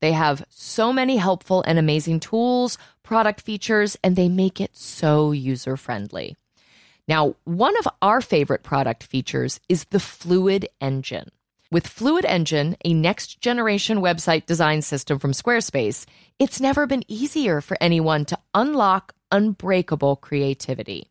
They have so many helpful and amazing tools, product features, and they make it so user-friendly. Now, one of our favorite product features is the Fluid Engine. With Fluid Engine, a next-generation website design system from Squarespace, it's never been easier for anyone to unlock unbreakable creativity.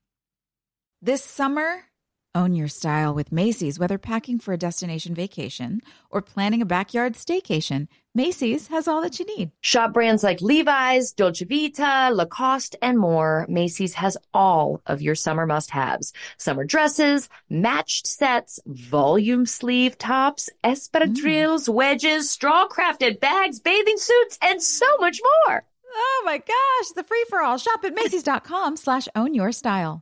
This summer, own your style with Macy's. Whether packing for a destination vacation or planning a backyard staycation, Macy's has all that you need. Shop brands like Levi's, Dolce Vita, Lacoste, and more. Macy's has all of your summer must-haves. Summer dresses, matched sets, volume sleeve tops, espadrilles, wedges, straw-crafted bags, bathing suits, and so much more. Oh my gosh, the free-for-all. Shop at Macy's.com/ownyourstyle.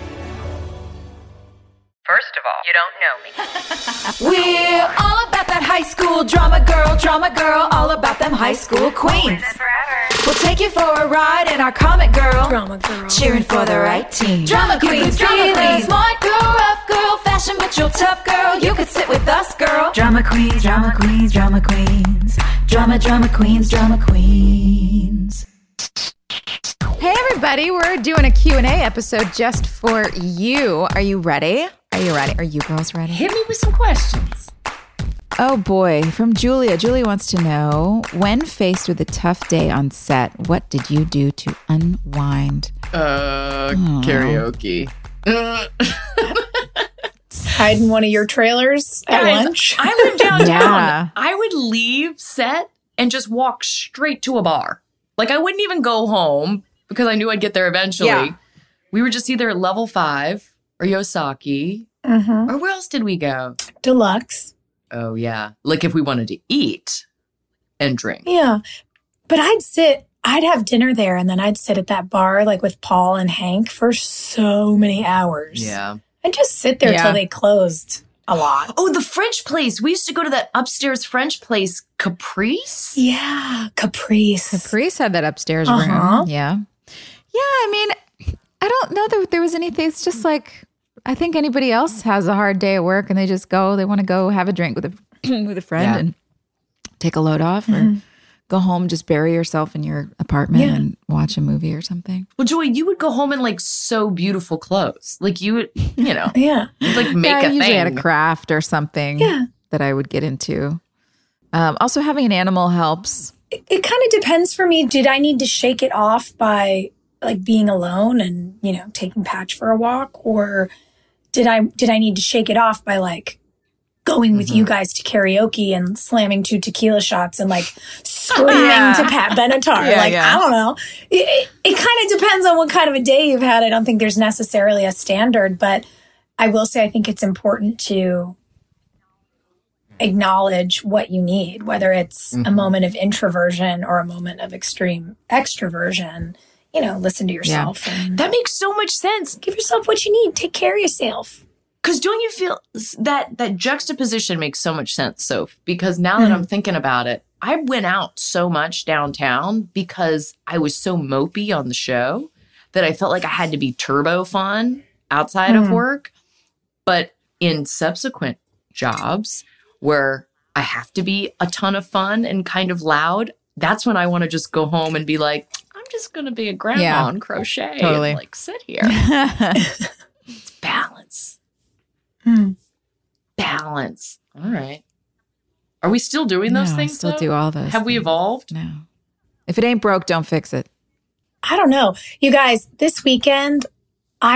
First of all, you don't know me. We're all about that high school drama girl, all about them high school queens. We'll take you for a ride in our comic girl, drama girl, cheering for the right team. Drama queens, drama queens, smart girl, rough girl, fashion but you're tough girl. You could sit with us, girl. Drama queens, drama queens, drama queens, drama queens, drama queens. Hey everybody, we're doing a Q&A episode just for you. Are you ready? Are you girls ready? Hit me with some questions. Oh boy, from Julia. Julia wants to know, when faced with a tough day on set, what did you do to unwind? Karaoke. Hide in one of your trailers at lunch. I went downtown. Yeah. I would leave set and just walk straight to a bar. Like, I wouldn't even go home because I knew I'd get there eventually. Yeah. We were just either at Level 5. Or Yosaki. Mm-hmm. Or where else did we go? Deluxe. Oh, yeah. Like if we wanted to eat and drink. Yeah. But I'd have dinner there and then I'd sit at that bar like with Paul and Hank for so many hours. Yeah. I'd just sit there till they closed a lot. Oh, the French place. We used to go to that upstairs French place, Caprice? Yeah, Caprice. Caprice had that upstairs room. Yeah. Yeah, I mean, I don't know that there was anything. It's just like... I think anybody else has a hard day at work and they just go, they want to go have a drink with a friend and take a load off or go home, just bury yourself in your apartment and watch a movie or something. Well, Joy, you would go home in like so beautiful clothes. Like you would, you know. You'd like make a thing. I usually had a craft or something that I would get into. Also having an animal helps. It kind of depends for me. Did I need to shake it off by like being alone and, you know, taking Patch for a walk? Or did I need to shake it off by like going with you guys to karaoke and slamming 2 tequila shots and like screaming to Pat Benatar? I don't know. It kind of depends on what kind of a day you've had. I don't think there's necessarily a standard, but I will say I think it's important to acknowledge what you need, whether it's a moment of introversion or a moment of extreme extroversion. You know, listen to yourself. Yeah. And that makes so much sense. Give yourself what you need. Take care of yourself. Because don't you feel that juxtaposition makes so much sense, Soph? Because now that I'm thinking about it, I went out so much downtown because I was so mopey on the show that I felt like I had to be turbo fun outside of work. But in subsequent jobs where I have to be a ton of fun and kind of loud, that's when I want to just go home and be like, I'm just going to be a grandma and crochet and like sit here. It's balance. Balance. All right. Are we still doing those things? Still do all those. Have we evolved? No. If it ain't broke, don't fix it. I don't know, you guys. This weekend,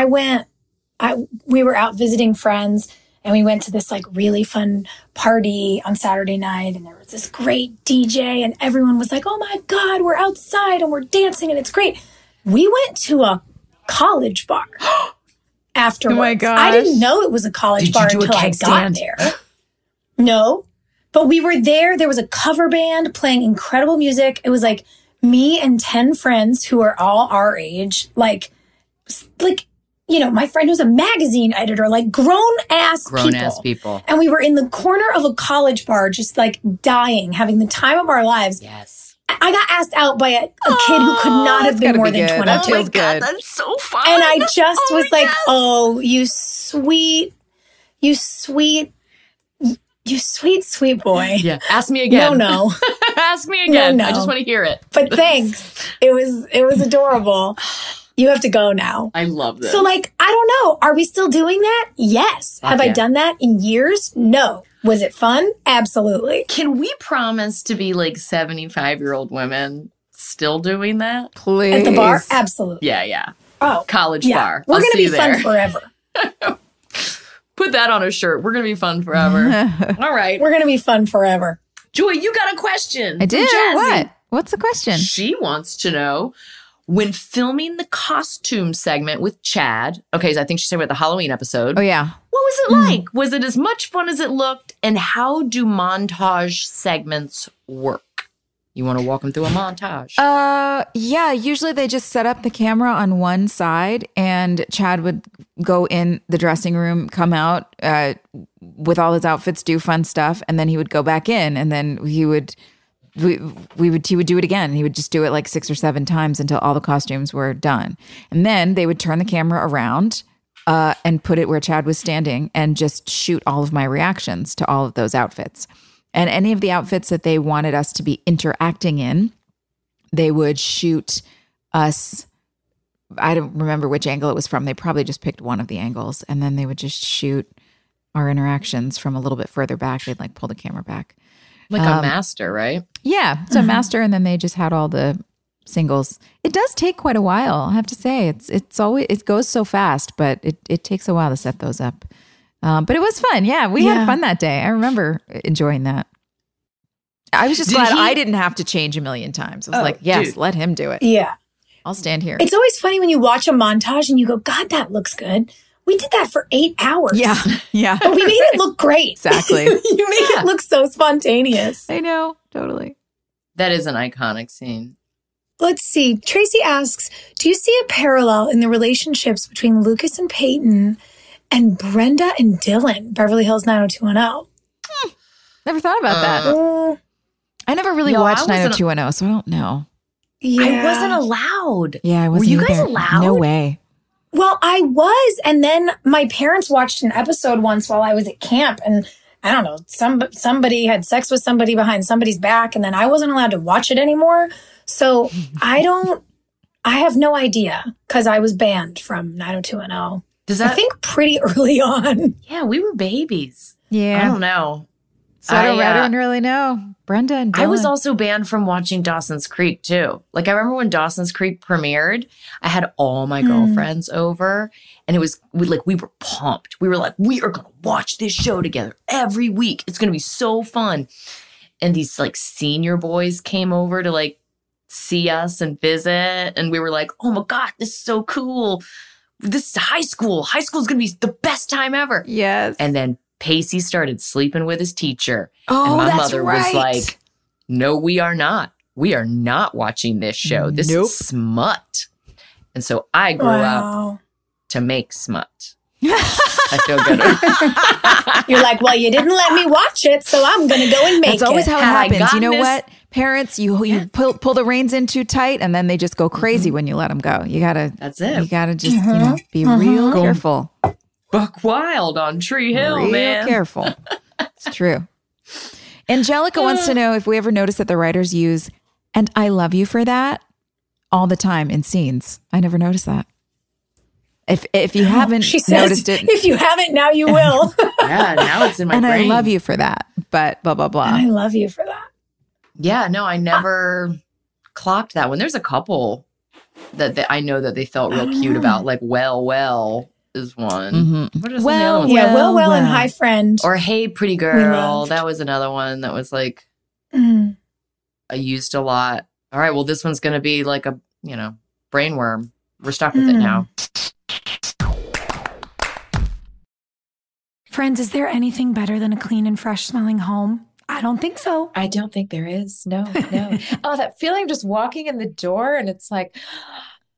we were out visiting friends, and we went to this like really fun party on Saturday night, and there was this great DJ, and everyone was like, "Oh my God, we're outside and we're dancing, and it's great." We went to a college bar. Afterwards. Oh my gosh. I didn't know it was a college bar until I got there. No, but we were there. There was a cover band playing incredible music. It was like me and 10 friends who are all our age. Like, you know, my friend who's a magazine editor, like grown ass people. And we were in the corner of a college bar, just like dying, having the time of our lives. Yes. I got asked out by a kid who could not have been more than 22. That feels good. That's so fun. And I just was like, oh, you sweet boy. Yeah. Ask me again. No. Ask me again. No. I just want to hear it. But thanks. It was adorable. You have to go now. I love this. So like, I don't know. Are we still doing that? Yes. Have I done that in years? No. Was it fun? Absolutely. Can we promise to be like 75-year-old women still doing that? Please. At the bar? Absolutely. Yeah. Oh. College bar. We're going to be fun forever. Put that on a shirt. We're going to be fun forever. All right. We're going to be fun forever. Joy, you got a question. I did. What? What's the question? She wants to know, when filming the costume segment with Chad, okay, so I think she's talking about the Halloween episode. Oh, yeah. What was it like? Was it as much fun as it looked? And how do montage segments work? You want to walk them through a montage? Yeah, usually they just set up the camera on one side and Chad would go in the dressing room, come out with all his outfits, do fun stuff, and then he would go back in and then he would... He would do it again. He would just do it like 6 or 7 times until all the costumes were done. And then they would turn the camera around and put it where Chad was standing and just shoot all of my reactions to all of those outfits. And any of the outfits that they wanted us to be interacting in, they would shoot us. I don't remember which angle it was from. They probably just picked one of the angles. And then they would just shoot our interactions from a little bit further back. They'd like pull the camera back. Like a master, right? Yeah, it's a master, and then they just had all the singles. It does take quite a while, I have to say. It's always, it goes so fast, but it takes a while to set those up. But it was fun. Yeah, we had fun that day. I remember enjoying that. I was just glad I didn't have to change a million times. I was like, yes, dude, let him do it. Yeah. I'll stand here. It's always funny when you watch a montage and you go, God, that looks good. We did that for 8 hours. Yeah. But we made it look great. Exactly. You make it look so spontaneous. I know. Totally. That is an iconic scene. Let's see. Tracy asks, do you see a parallel in the relationships between Lucas and Peyton and Brenda and Dylan, Beverly Hills 90210? Never thought about that. I never really watched 90210, so I don't know. Yeah. I wasn't allowed. Yeah, I wasn't. Were you guys allowed? No way. Well, I was, and then my parents watched an episode once while I was at camp, and I don't know, somebody had sex with somebody behind somebody's back, and then I wasn't allowed to watch it anymore. So I have no idea, because I was banned from 90210. I think pretty early on. Yeah, we were babies. Yeah. I don't know. So I don't really know. Brenda and Dylan. I was also banned from watching Dawson's Creek, too. Like, I remember when Dawson's Creek premiered, I had all my girlfriends over. And it was, we were pumped. We were like, we are going to watch this show together every week. It's going to be so fun. And these, senior boys came over to, see us and visit. And we were like, oh, my God, this is so cool. This is high school. High school is going to be the best time ever. Yes. And then Pacey started sleeping with his teacher. Oh, that's right. And my mother was like, no, we are not. We are not watching this show. This is smut. And so I grew up to make smut. I feel good. You're like, well, you didn't let me watch it, so I'm going to go and make it. That's always how it happens. You know what? Parents, you pull the reins in too tight, and then they just go crazy when you let them go. That's it. You got to just be real careful. Buck wild on Tree Hill, real man. Careful. It's true. Angelica wants to know if we ever notice that the writers use "and I love you" for that all the time in scenes. I never noticed that. If you haven't noticed it. If you haven't, now you will. Yeah, now it's in my brain. And I love you for that, but blah, blah, blah. And I love you for that. Yeah, no, I never clocked that one. There's a couple that I know that they felt real cute about, like well is one. Mm-hmm. What is the other one? Yeah, well and hi, friend. Or hey, pretty girl. That was another one that was I used a lot. All right, well, this one's going to be like a, brain worm. We're stuck with it now. Friends, is there anything better than a clean and fresh smelling home? I don't think so. I don't think there is. No. Oh, that feeling of just walking in the door and it's like,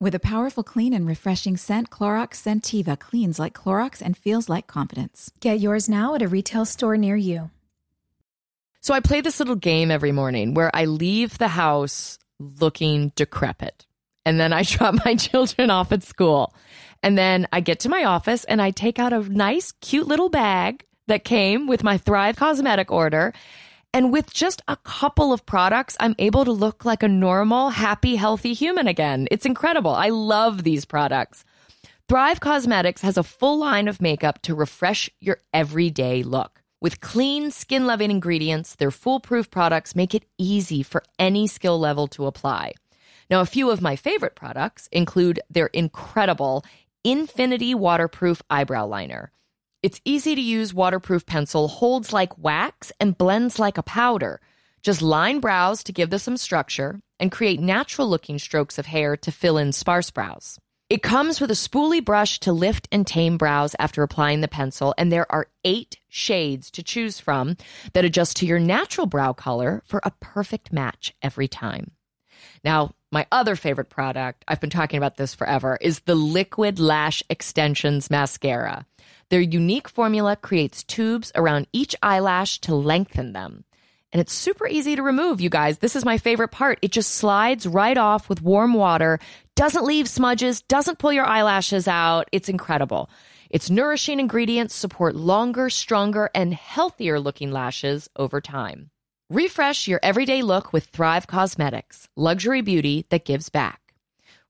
With a powerful, clean, and refreshing scent, Clorox Scentiva cleans like Clorox and feels like confidence. Get yours now at a retail store near you. So I play this little game every morning where I leave the house looking decrepit. And then I drop my children off at school. And then I get to my office and I take out a nice, cute little bag that came with my Thrive Cosmetic order. And with just a couple of products, I'm able to look like a normal, happy, healthy human again. It's incredible. I love these products. Thrive Cosmetics has a full line of makeup to refresh your everyday look. With clean, skin-loving ingredients, their foolproof products make it easy for any skill level to apply. Now, a few of my favorite products include their incredible Infinity Waterproof Eyebrow Liner. Its easy-to-use waterproof pencil holds like wax and blends like a powder. Just line brows to give them some structure and create natural-looking strokes of hair to fill in sparse brows. It comes with a spoolie brush to lift and tame brows after applying the pencil, and there are 8 shades to choose from that adjust to your natural brow color for a perfect match every time. Now, my other favorite product, I've been talking about this forever, is the Liquid Lash Extensions Mascara. Their unique formula creates tubes around each eyelash to lengthen them. And it's super easy to remove, you guys. This is my favorite part. It just slides right off with warm water, doesn't leave smudges, doesn't pull your eyelashes out. It's incredible. Its nourishing ingredients support longer, stronger, and healthier looking lashes over time. Refresh your everyday look with Thrive Cosmetics, luxury beauty that gives back.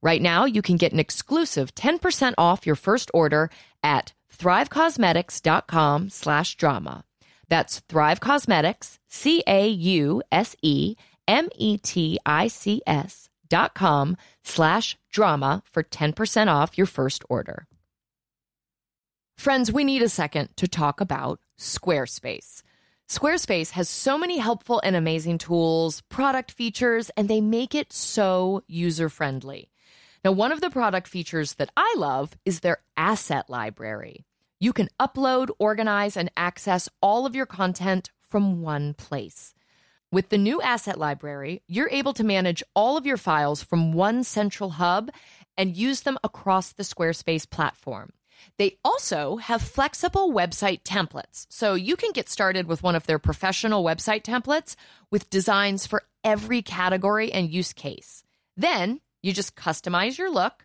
Right now, you can get an exclusive 10% off your first order at thrivecosmetics.com/drama. That's Thrive Cosmetics, CAUSEMETICS.com/drama for 10% off your first order. Friends, we need a second to talk about Squarespace. Squarespace has so many helpful and amazing tools, product features, and they make it so user-friendly. Now, one of the product features that I love is their asset library. You can upload, organize, and access all of your content from one place. With the new asset library, you're able to manage all of your files from one central hub and use them across the Squarespace platform. They also have flexible website templates, so you can get started with one of their professional website templates with designs for every category and use case. Then you just customize your look,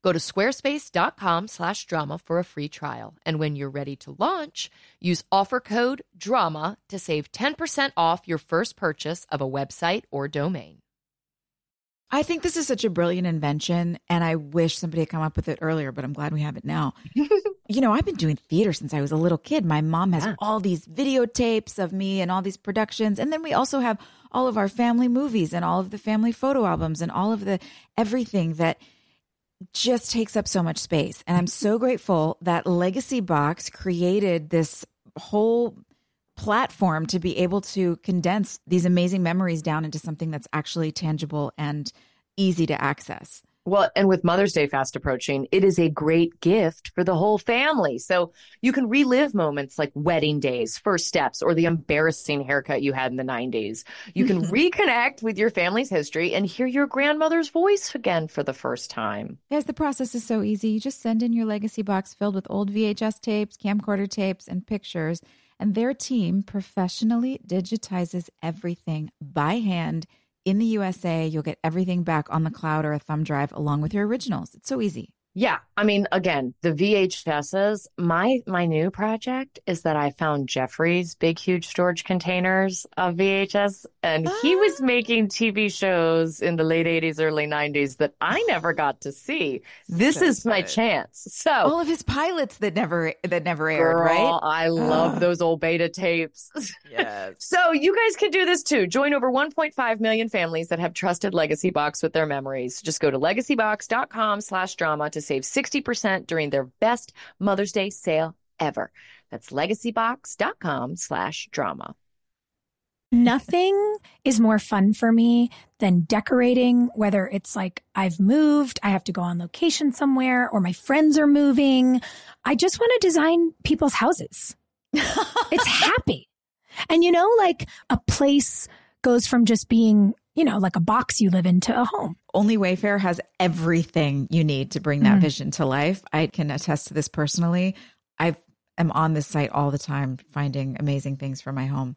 Go to squarespace.com/drama for a free trial. And when you're ready to launch, use offer code DRAMA to save 10% off your first purchase of a website or domain. I think this is such a brilliant invention, and I wish somebody had come up with it earlier, but I'm glad we have it now. You know, I've been doing theater since I was a little kid. My mom has all these videotapes of me and all these productions. And then we also have all of our family movies and all of the family photo albums and all of the everything that just takes up so much space. And I'm so grateful that Legacy Box created this whole platform to be able to condense these amazing memories down into something that's actually tangible and easy to access. Well, and with Mother's Day fast approaching, it is a great gift for the whole family. So you can relive moments like wedding days, first steps, or the embarrassing haircut you had in the 90s. You can reconnect with your family's history and hear your grandmother's voice again for the first time. Yes, the process is so easy. You just send in your Legacy Box filled with old VHS tapes, camcorder tapes, and pictures, and their team professionally digitizes everything by hand. In the USA, you'll get everything back on the cloud or a thumb drive along with your originals. It's so easy. Yeah. I mean, again, the VHSs, my new project is that I found Jeffrey's big, huge storage containers of VHS. And he was making TV shows in the late 80s, early 90s that I never got to see. This so is my good. Chance. So all of his pilots that never aired, girl, right? I love those old beta tapes. Yes. So you guys can do this too. Join over 1.5 million families that have trusted Legacy Box with their memories. Just go to LegacyBox.com/drama to save 60% during their best Mother's Day sale ever. That's LegacyBox.com/drama. Nothing is more fun for me than decorating, whether it's like I've moved, I have to go on location somewhere, or my friends are moving. I just want to design people's houses. It's happy. And you know, like a place goes from just being, you know, like a box you live in to a home. Only Wayfair has everything you need to bring that vision to life. I can attest to this personally. I am on this site all the time, finding amazing things for my home.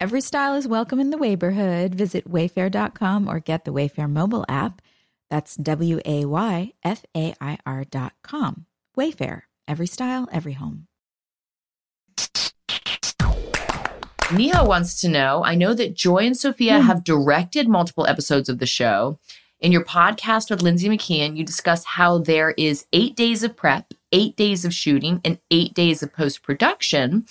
Every style is welcome in the Wayborhood. Visit Wayfair.com or get the Wayfair mobile app. That's Wayfair.com. Wayfair. Every style, every home. Neha wants to know, I know that Joy and Sophia have directed multiple episodes of the show. In your podcast with Lindsay McKeon, you discuss how there is 8 days of prep, 8 days of shooting, and 8 days of post-production.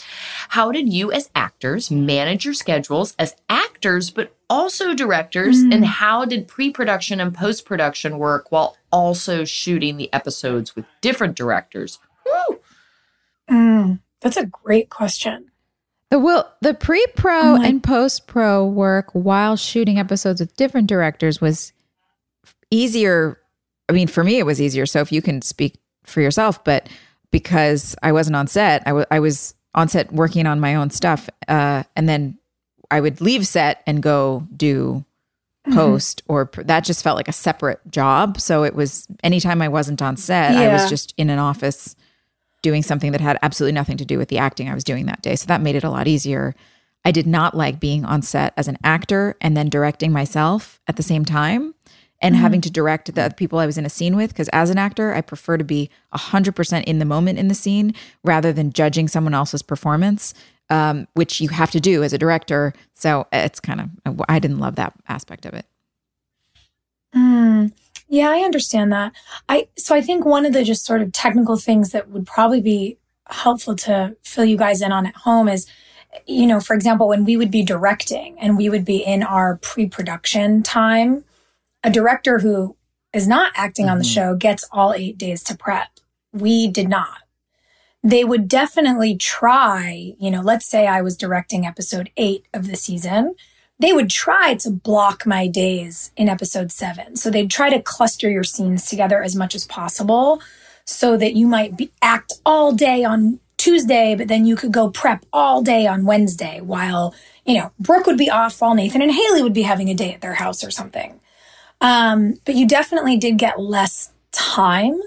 How did you as actors manage your schedules as actors, but also directors? And how did pre-production and post-production work while also shooting the episodes with different directors? Woo! That's a great question. The pre-pro and post-pro work while shooting episodes with different directors was easier. I mean, for me, it was easier. So if you can speak for yourself, but because I wasn't on set, I was on set working on my own stuff. And then I would leave set and go do post or that just felt like a separate job. So it was anytime I wasn't on set, I was just in an office doing something that had absolutely nothing to do with the acting I was doing that day. So that made it a lot easier. I did not like being on set as an actor and then directing myself at the same time and having to direct the people I was in a scene with. Because as an actor, I prefer to be 100% in the moment in the scene rather than judging someone else's performance, which you have to do as a director. So it's kind of, I didn't love that aspect of it. Mm. Yeah, I understand that. So I think one of the just sort of technical things that would probably be helpful to fill you guys in on at home is, you know, for example, when we would be directing and we would be in our pre-production time, a director who is not acting on the show gets all 8 days to prep. We did not. They would definitely try, you know, let's say I was directing episode 8 of the season. They would try to block my days in episode 7. So they'd try to cluster your scenes together as much as possible so that you might act all day on Tuesday, but then you could go prep all day on Wednesday while, you know, Brooke would be off while Nathan and Haley would be having a day at their house or something. But you definitely did get less time.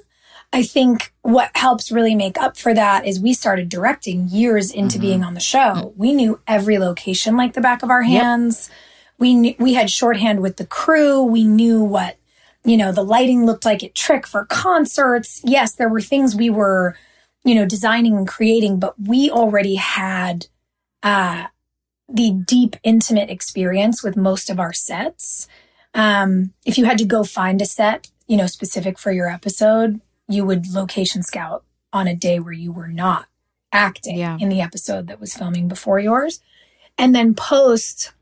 I think what helps really make up for that is we started directing years into being on the show. We knew every location like the back of our hands. Yep. We had shorthand with the crew. We knew what, you know, the lighting looked like at Trick for concerts. Yes, there were things we were, you know, designing and creating, but we already had the deep, intimate experience with most of our sets. If you had to go find a set, you know, specific for your episode, you would location scout on a day where you were not acting in the episode that was filming before yours. And then post,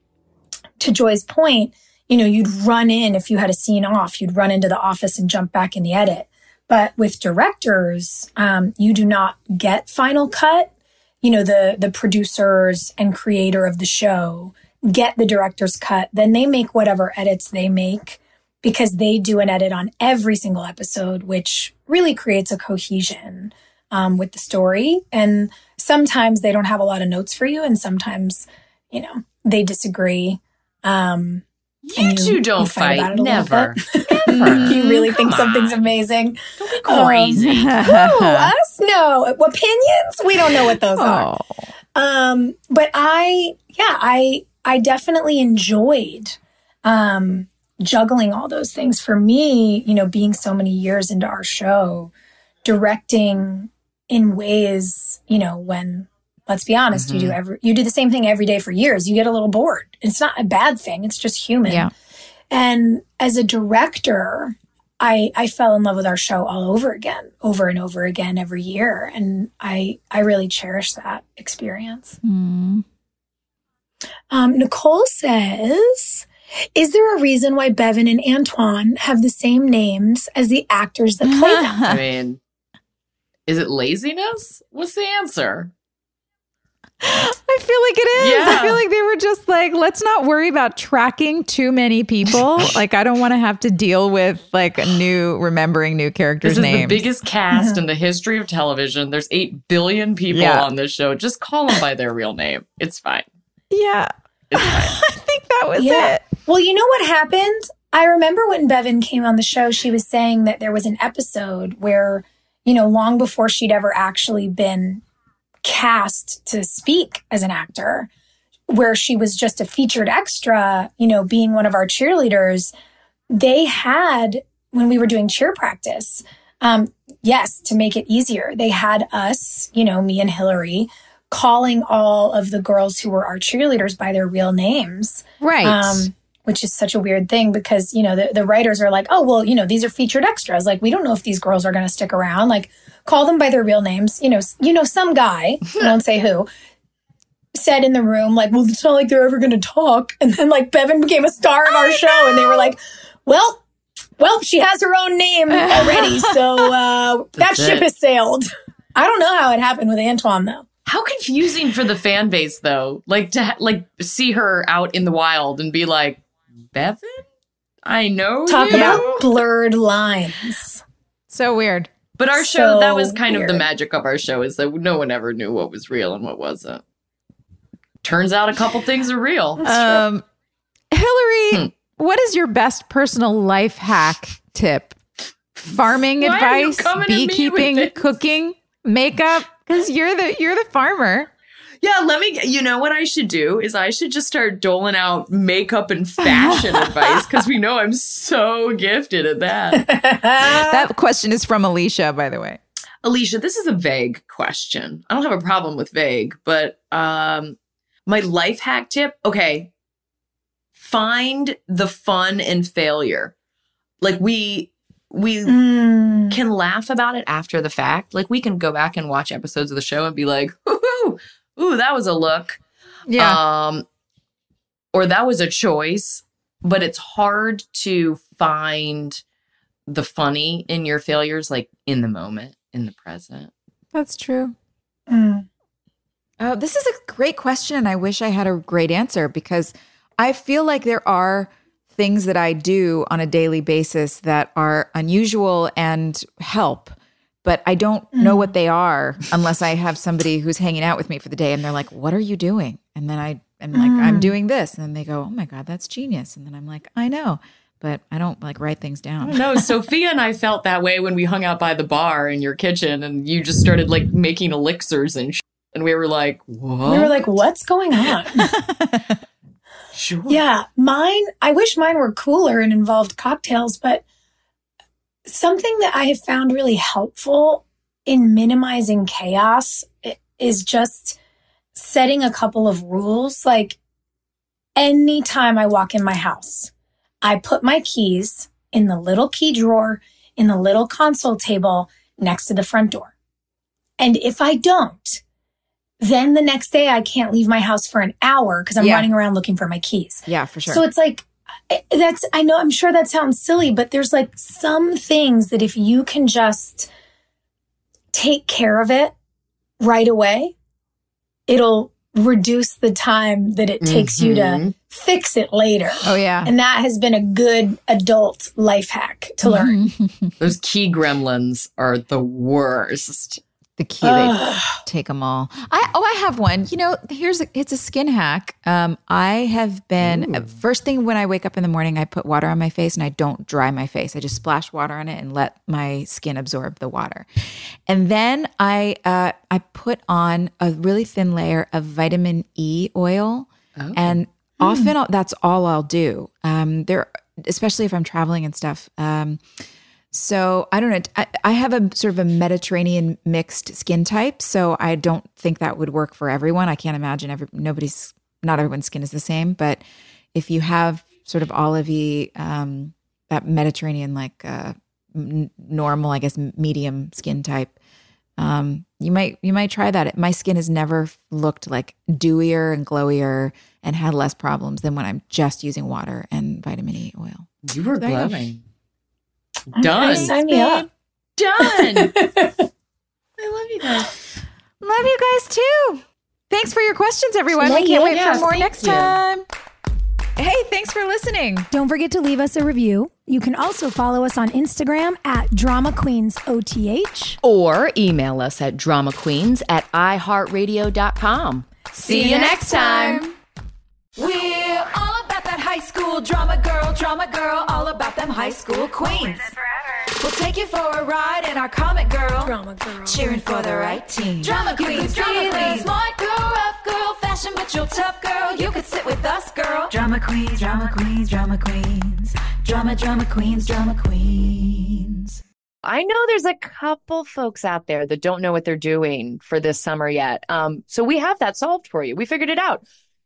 to Joy's point, you know, you'd run in, if you had a scene off, you'd run into the office and jump back in the edit. But with directors, you do not get final cut. You know, the producers and creator of the show get the director's cut. Then they make whatever edits they make because they do an edit on every single episode, which really creates a cohesion with the story. And sometimes they don't have a lot of notes for you. And sometimes, you know, they disagree. You two don't fight. Never. Never. You really think something's amazing. Don't be crazy. Us? No. Opinions? We don't know what those are. But I definitely enjoyed juggling all those things. For me, you know, being so many years into our show, directing in ways, you know, when, let's be honest, you do the same thing every day for years. You get a little bored. It's not a bad thing. It's just human. Yeah. And as a director, I fell in love with our show all over again, over and over again every year. And I really cherish that experience. Mm. Nicole says, is there a reason why Bevan and Antoine have the same names as the actors that play them? I mean, is it laziness? What's the answer? I feel like it is. Yeah. I feel like they were just like, let's not worry about tracking too many people. Like, I don't want to have to deal with like remembering new characters' names. This is the biggest cast in the history of television. There's 8 billion people on this show. Just call them by their real name. It's fine. Yeah. It's fine. I think that was it. Well, you know what happened? I remember when Bevan came on the show, she was saying that there was an episode where, you know, long before she'd ever actually been cast to speak as an actor, where she was just a featured extra, you know, being one of our cheerleaders, they had, when we were doing cheer practice, to make it easier, they had us, you know, me and Hillary, calling all of the girls who were our cheerleaders by their real names. Right. Which is such a weird thing because, you know, the writers are like, oh, well, you know, these are featured extras. Like, we don't know if these girls are going to stick around. Like, call them by their real names. You know, some guy, I won't say who, said in the room, like, well, it's not like they're ever going to talk. And then, like, Bevan became a star of our show. And they were like, well, she has her own name already. So that ship has sailed. I don't know how it happened with Antoine, though. How confusing for the fan base, though, like to see her out in the wild and be like, Bevan? I know. Talk about blurred lines. So weird. But our show, that was kind of the magic of our show, is that no one ever knew what was real and what wasn't. Turns out a couple things are real. Hillary, what is your best personal life hack tip? Farming advice, beekeeping, cooking, makeup? Because you're the farmer. Yeah, let me, you know what I should do is I should just start doling out makeup and fashion advice, because we know I'm so gifted at that. That question is from Alicia, by the way. Alicia, this is a vague question. I don't have a problem with vague, but my life hack tip, okay, find the fun in failure. Like we can laugh about it after the fact. Like we can go back and watch episodes of the show and be like, ooh, that was a look. Yeah. Or that was a choice. But it's hard to find the funny in your failures, like in the moment, in the present. That's true. Mm. Oh, this is a great question. And I wish I had a great answer, because I feel like there are things that I do on a daily basis that are unusual and help, but I don't know what they are unless I have somebody who's hanging out with me for the day and they're like, what are you doing? And then I am like, I'm doing this. And then they go, oh my God, that's genius. And then I'm like, I know, but I don't like write things down. No, Sophia and I felt that way when we hung out by the bar in your kitchen and you just started like making elixirs and shit. And we were like, what? We were like, what's going on? Sure. Yeah, mine, I wish mine were cooler and involved cocktails, but something that I have found really helpful in minimizing chaos is just setting a couple of rules. Like anytime I walk in my house, I put my keys in the little key drawer in the little console table next to the front door. And if I don't, then the next day I can't leave my house for an hour because I'm running around looking for my keys. Yeah, for sure. So it's like, I know, I'm sure that sounds silly, but there's like some things that if you can just take care of it right away, it'll reduce the time that it takes you to fix it later. Oh, yeah. And that has been a good adult life hack to learn. Those key gremlins are the worst. The key, they take them all. I have one. You know, it's a skin hack. I have been, first thing when I wake up in the morning, I put water on my face and I don't dry my face. I just splash water on it and let my skin absorb the water. And then I put on a really thin layer of vitamin E oil. Oh. And often that's all I'll do. Especially if I'm traveling and stuff. So I don't know. I have a sort of a Mediterranean mixed skin type, so I don't think that would work for everyone. I can't imagine not everyone's skin is the same, but if you have sort of olivey, that Mediterranean, like normal, I guess, medium skin type, you might try that. My skin has never looked like dewier and glowier and had less problems than when I'm just using water and vitamin E oil. You were glowing. Done. Okay, sign me up. Done. I love you guys. Love you guys too. Thanks for your questions, everyone. I can't wait for more next time. Hey, thanks for listening. Don't forget to leave us a review. You can also follow us on Instagram at DramaQueensOTH. Or email us at DramaQueens@iHeartRadio.com. See you next time. We're all about that high school drama girl, all about them high school queens. We'll take you for a ride in our comic girl, drama girl, cheering for the right team. Drama queens, smart girl, rough girl, fashion but you're tough girl. You could sit with us, girl. Drama queens. I know there's a couple folks out there that don't know what they're doing for this summer yet. So we have that solved for you. We figured it out.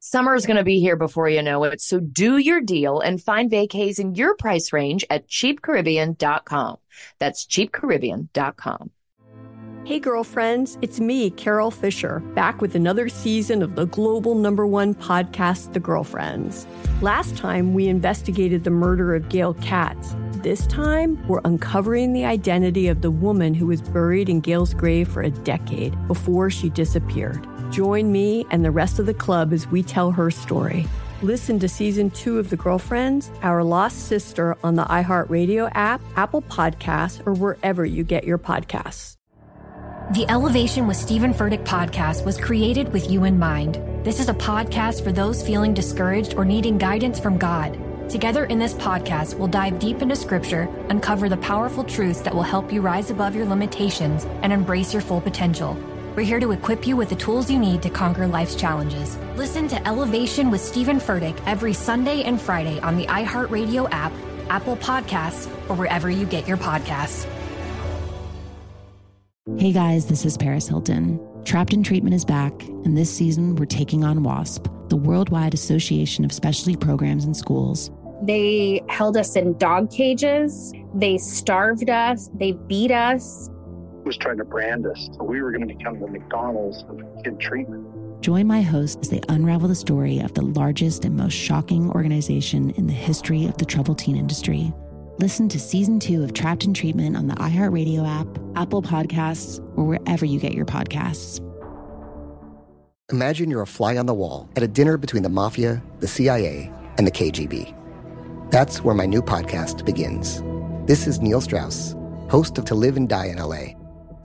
Summer is going to be here before you know it, so do your deal and find vacays in your price range at CheapCaribbean.com. That's CheapCaribbean.com. Hey, girlfriends, it's me, Carol Fisher, back with another season of the global #1 podcast, The Girlfriends. Last time, we investigated the murder of Gail Katz. This time, we're uncovering the identity of the woman who was buried in Gail's grave for a decade before she disappeared. Join me and the rest of the club as we tell her story. Listen to Season 2 of The Girlfriends, Our Lost Sister on the iHeartRadio app, Apple Podcasts, or wherever you get your podcasts. The Elevation with Stephen Furtick podcast was created with you in mind. This is a podcast for those feeling discouraged or needing guidance from God. Together in this podcast, we'll dive deep into scripture, uncover the powerful truths that will help you rise above your limitations and embrace your full potential. We're here to equip you with the tools you need to conquer life's challenges. Listen to Elevation with Stephen Furtick every Sunday and Friday on the iHeartRadio app, Apple Podcasts, or wherever you get your podcasts. Hey guys, this is Paris Hilton. Trapped in Treatment is back, and this season we're taking on WASP, the Worldwide Association of Specialty Programs and Schools. They held us in dog cages. They starved us. They beat us. It was trying to brand us. So we were going to become the McDonald's of kid treatment. Join my hosts as they unravel the story of the largest and most shocking organization in the history of the troubled teen industry. Listen to Season 2 of Trapped in Treatment on the iHeartRadio app, Apple Podcasts, or wherever you get your podcasts. Imagine you're a fly on the wall at a dinner between the mafia, the CIA, and the KGB. That's where my new podcast begins. This is Neil Strauss, host of To Live and Die in LA,